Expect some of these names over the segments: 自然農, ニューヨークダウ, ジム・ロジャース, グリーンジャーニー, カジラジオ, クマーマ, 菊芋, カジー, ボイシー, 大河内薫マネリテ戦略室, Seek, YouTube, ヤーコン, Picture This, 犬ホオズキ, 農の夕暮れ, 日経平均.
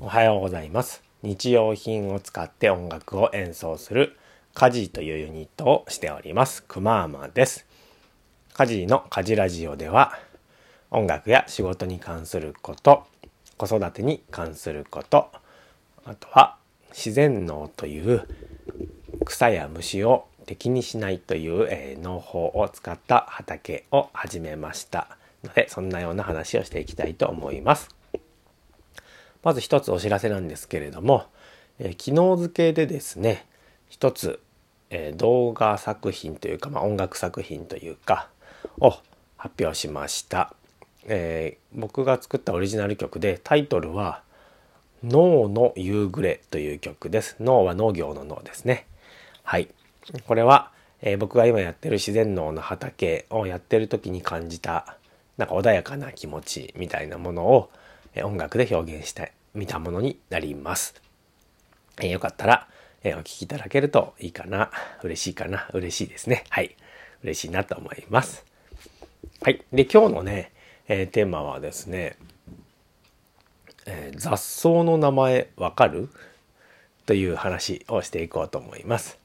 おはようございます。日用品を使って音楽を演奏するカジーというユニットをしております。クマーマです。カジーのカジラジオでは音楽や仕事に関すること、子育てに関すること、あとは自然農という草や虫を敵にしないという、農法を使った畑を始めましたので、そんなような話をしていきたいと思います。まず一つお知らせなんですけれども、昨日付でですね、一つ、動画作品というか、音楽作品というかを発表しました。僕が作ったオリジナル曲で、タイトルは農の夕暮れという曲です。農は農業の農ですね。はい、これは、僕が今やってる自然農の畑をやってる時に感じた穏やかな気持ちみたいなものを音楽で表現してみたものになります。よかったら、お聴きいただけるといいかな、嬉しいですね。はい、嬉しいなと思います。はい、で今日のね、テーマはですね、雑草の名前わかる？という話をしていこうと思います。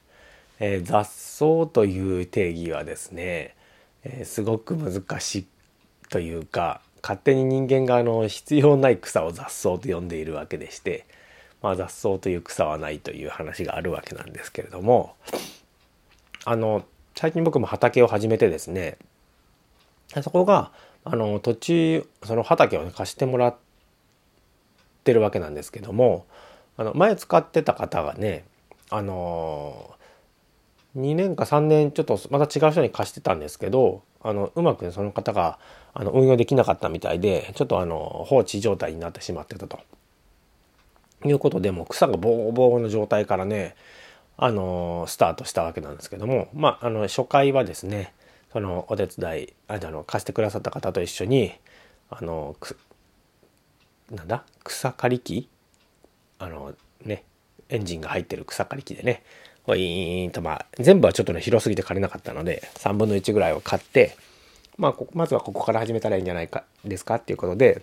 雑草という定義はですね、すごく難しいというか、勝手に人間が必要ない草を雑草と呼んでいるわけでして、雑草という草はないという話があるわけなんですけれども、最近僕も畑を始めてですね、そこが土地、その畑を貸してもらってるわけなんですけども、前使ってた方がね、2年か3年ちょっとまた違う人に貸してたんですけど、うまくその方が運用できなかったみたいで、ちょっと放置状態になってしまってたということで、もう草がボーボーの状態からね、スタートしたわけなんですけども、初回はですね、そのお手伝い貸してくださった方と一緒に草刈り機、エンジンが入ってる草刈り機でね、ウィーンと、全部はちょっとね広すぎて借りなかったので、3分の1ぐらいを買って、まずはここから始めたらいいんじゃないかですかっていうことで、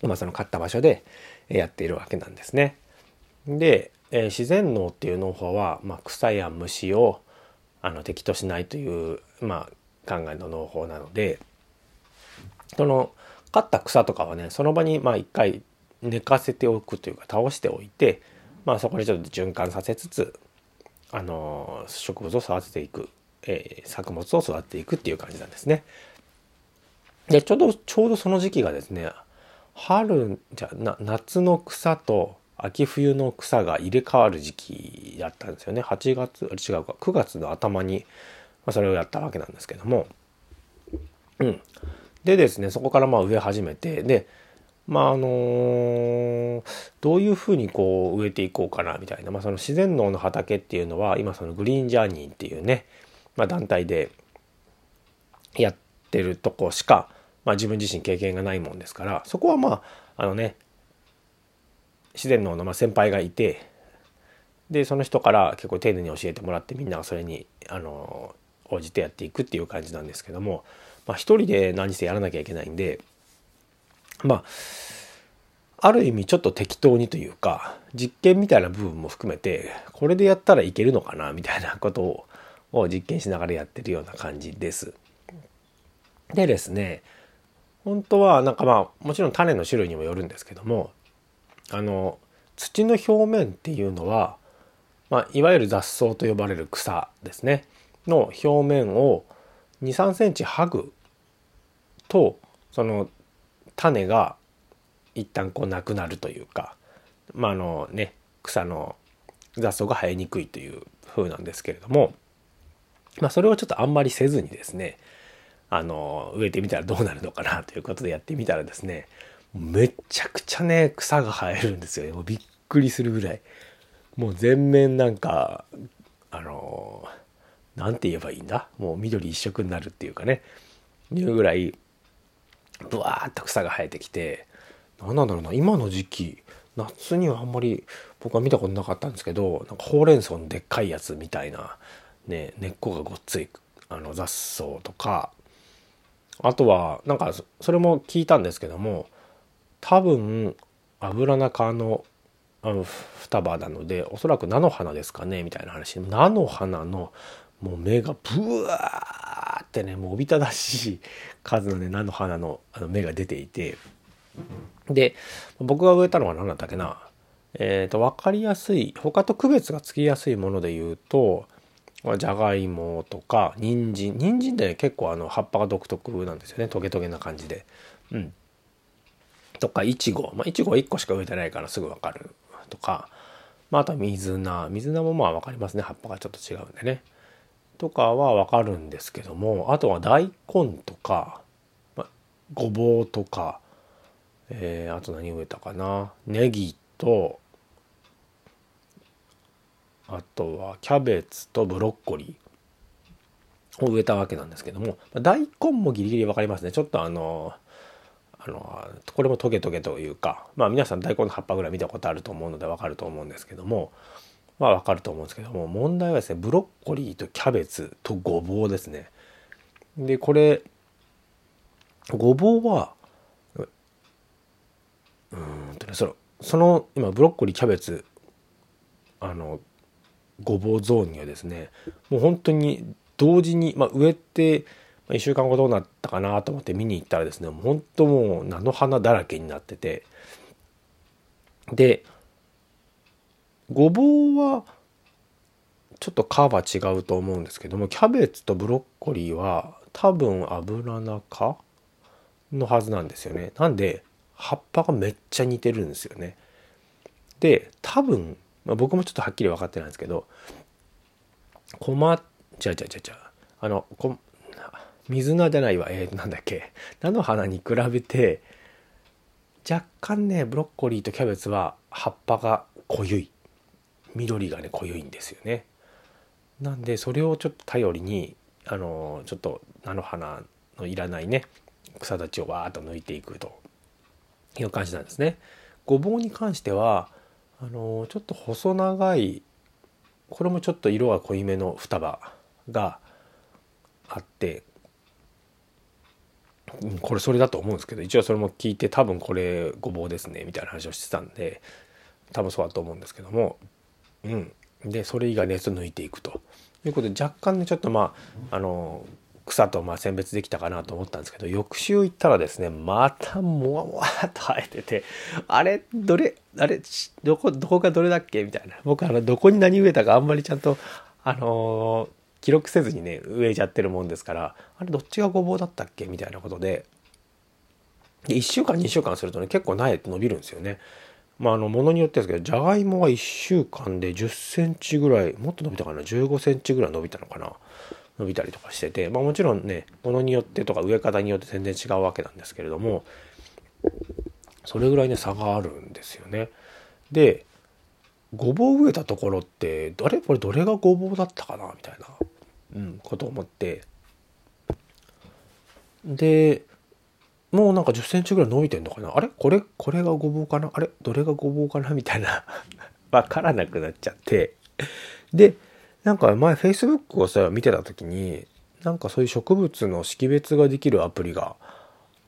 今その買った場所でやっているわけなんですね。で、自然農っていう農法は、草や虫を敵としないという、考えの農法なので、その買った草とかはね、その場に一回寝かせておくというか、倒しておいて、そこでちょっと循環させつつ、植物を育てていく、作物を育てていくっていう感じなんですね。で、ちょうどその時期がですね、夏の草と秋冬の草が入れ替わる時期だったんですよね。9月の頭に、それをやったわけなんですけども、でですね、そこから植え始めて、で、どういうふうに植えていこうかなみたいな、その自然農の畑っていうのは、今そのグリーンジャーニーっていうね、団体でやってるとこしか、自分自身経験がないもんですから、そこは自然農の先輩がいて、でその人から結構丁寧に教えてもらって、みんながそれに応じてやっていくっていう感じなんですけども、一人で何せやらなきゃいけないんで、ある意味ちょっと適当にというか、実験みたいな部分も含めて、これでやったらいけるのかなみたいなことを実験しながらやってるような感じです。でですね、本当はもちろん種の種類にもよるんですけども、土の表面っていうのは、いわゆる雑草と呼ばれる草ですねの表面を 2,3 センチ剥ぐと、その種が一旦なくなるというか、草の雑草が生えにくいという風なんですけれども、それをちょっとあんまりせずにですね、植えてみたらどうなるのかなということでやってみたらですね、めちゃくちゃね草が生えるんですよね。もうびっくりするぐらい、もう全面なんて言えばいいんだ、もう緑一色になるっていうかね、いうぐらいブワーッと草が生えてきて、何なんだろうな、今の時期夏にはあんまり僕は見たことなかったんですけど、ほうれん草のでっかいやつみたいな、ね、根っこがごっつい雑草とか、あとはそれも聞いたんですけども、多分油中の双葉なので、おそらく菜の花ですかねみたいな話。菜の花のもう目がブワーってね、もうおびただしい数のね菜の花の芽が出ていて、で僕が植えたのは何だったっけな、分かりやすい、他と区別がつきやすいもので言うと、じゃがいもとか人参って、ね、結構葉っぱが独特なんですよね、トゲトゲな感じで、うん、とかいちご、いちごは1個しか植えてないからすぐ分かるとか、あとは水菜もまあ分かりますね、葉っぱがちょっと違うんでね、とかは分かるんですけども、あとは大根とか、ごぼうとか、あと何植えたかな、ネギと、あとはキャベツとブロッコリーを植えたわけなんですけども、大根もギリギリ分かりますね。ちょっとこれもトゲトゲというか、皆さん大根の葉っぱぐらい見たことあると思うので分かると思うんですけども、分かると思うんですけども、問題はですね、ブロッコリーとキャベツとごぼうですね。でこれごぼうはその今ブロッコリーキャベツごぼうゾーンにはですね、もう本当に同時に、植えて1週間後どうなったかなと思って見に行ったらですね、本当もう菜の花だらけになってて、でごぼうはちょっと皮は違うと思うんですけども、キャベツとブロッコリーは多分油中のはずなんですよね。なんで葉っぱがめっちゃ似てるんですよね。で多分、僕もちょっとはっきり分かってないんですけど、水菜じゃないわ、菜の花に比べて若干ね、ブロッコリーとキャベツは葉っぱが濃ゆい、緑がね濃ゆいんですよね。なんでそれをちょっと頼りにちょっと菜の花のいらないね草たちをわーっと抜いていくという感じなんですね。ごぼうに関してはちょっと細長い、これもちょっと色が濃いめの双葉があって、それだと思うんですけど、一応それも聞いて多分これごぼうですねみたいな話をしてたんで、多分そうだと思うんですけども、でそれ以外のやつを抜いていくということで、若干ねちょっと草と選別できたかなと思ったんですけど、翌週行ったらですね、またもわもわっと生えてて、どこがどれだっけみたいな、僕どこに何植えたかあんまりちゃんと記録せずにね植えちゃってるもんですから、どっちがごぼうだったっけみたいなことで、1週間2週間するとね結構苗って伸びるんですよね。ものによってですけど、じゃがいもは1週間で10センチぐらい、もっと伸びたかな、15センチぐらい伸びたのかな、伸びたりとかしてて、もちろんねものによってとか植え方によって全然違うわけなんですけれども、それぐらいね差があるんですよね。でごぼう植えたところって、これどれがごぼうだったかなみたいな、ことを思って、でもう10センチぐらい伸びてんのかな、これがごぼうかな、どれがごぼうかなみたいな分からなくなっちゃって、で前 Facebook を見てた時に、そういう植物の識別ができるアプリが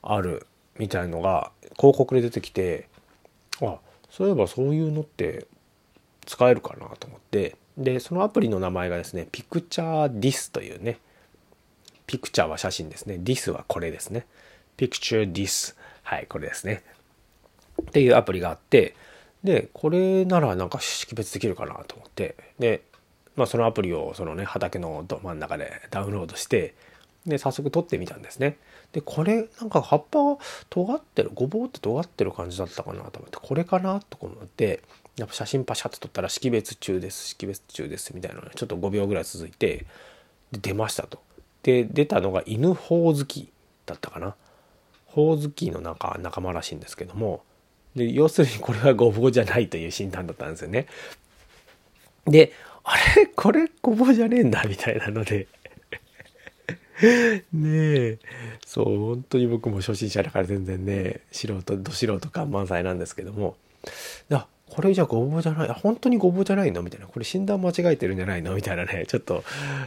あるみたいのが広告で出てきて、そういえばそういうのって使えるかなと思って、でそのアプリの名前がですね、Picture This というね、ピクチャーは写真ですね、This はこれですね、Picture This、 これですねっていうアプリがあって、でこれなら識別できるかなと思って、でそのアプリを畑のど真ん中でダウンロードして、で早速撮ってみたんですね。でこれ葉っぱが尖ってる、ごぼうって尖ってる感じだったかなと思って、これかなと思って、やっぱ写真パシャッと撮ったら識別中ですみたいなのがちょっと5秒ぐらい続いて、で出ましたと。で出たのが犬ホオズキだったかな、ホオズキの仲間らしいんですけども、で要するにこれはごぼうじゃないという診断だったんですよね。でこれごぼうじゃねえんだみたいなので本当に僕も初心者だから全然ね、ど素人感満載なんですけども、これじゃごぼうじゃない、本当にごぼうじゃないのみたいな、これ診断間違えてるんじゃないのみたいなね、ちょっと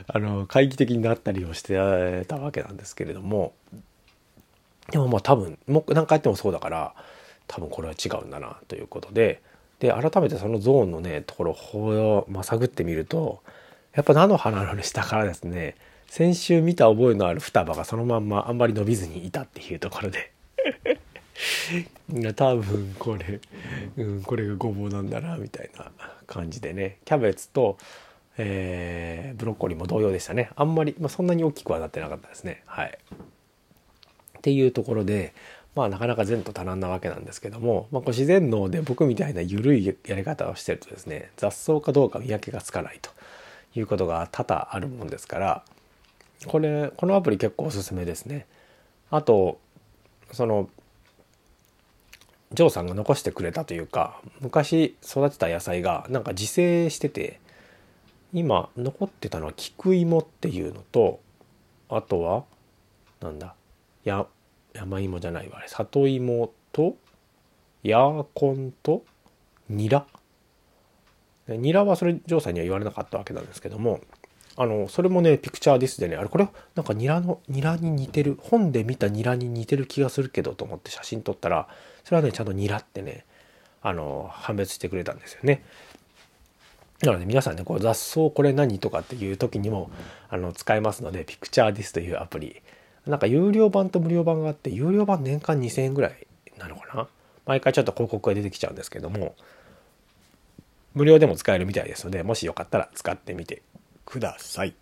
懐疑的になったりをしてたわけなんですけれども、でも多分もう何回やってもそうだから、多分これは違うんだなということで、改めてそのゾーンのねところを探ってみると、やっぱ菜の花の下からですね、先週見た覚えのある双葉がそのまんまあんまり伸びずにいたっていうところで多分これ、これがごぼうなんだなみたいな感じでね、キャベツと、ブロッコリーも同様でしたね。あんまり、そんなに大きくはなってなかったですね。はい。っていうところで、なかなか前途多難なわけなんですけども、こう自然農で僕みたいな緩いやり方をしてるとですね、雑草かどうか見分けがつかないということが多々あるもんですから、このアプリ結構おすすめですね。あと、ジョーさんが残してくれたというか、昔育てた野菜がなんか自生してて、今残ってたのは菊芋っていうのと、あとは山芋じゃないわ、あれ里芋とヤーコンとニラはそれジョーさんには言われなかったわけなんですけども、それもねPicture Thisでね、あれこれなんかニラに似てる、本で見たニラに似てる気がするけどと思って写真撮ったら、それはねちゃんとニラってね判別してくれたんですよね。なので皆さんね、こう雑草これ何とかっていう時にも使えますので、Picture Thisというアプリ、なんか有料版と無料版があって、有料版年間2000円ぐらいなのかな、毎回ちょっと広告が出てきちゃうんですけども、無料でも使えるみたいですので、もしよかったら使ってみてください。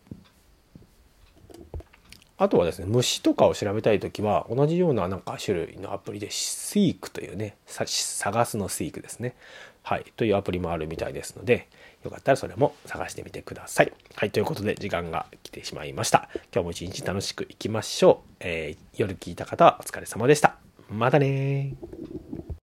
あとはですね、虫とかを調べたいときは同じようななんか種類のアプリでSeekというね、探すのSeekですね、はい、というアプリもあるみたいですので、よかったらそれも探してみてください。はい、ということで時間が来てしまいました。今日も一日楽しくいきましょう。夜聞いた方はお疲れ様でした。またねー。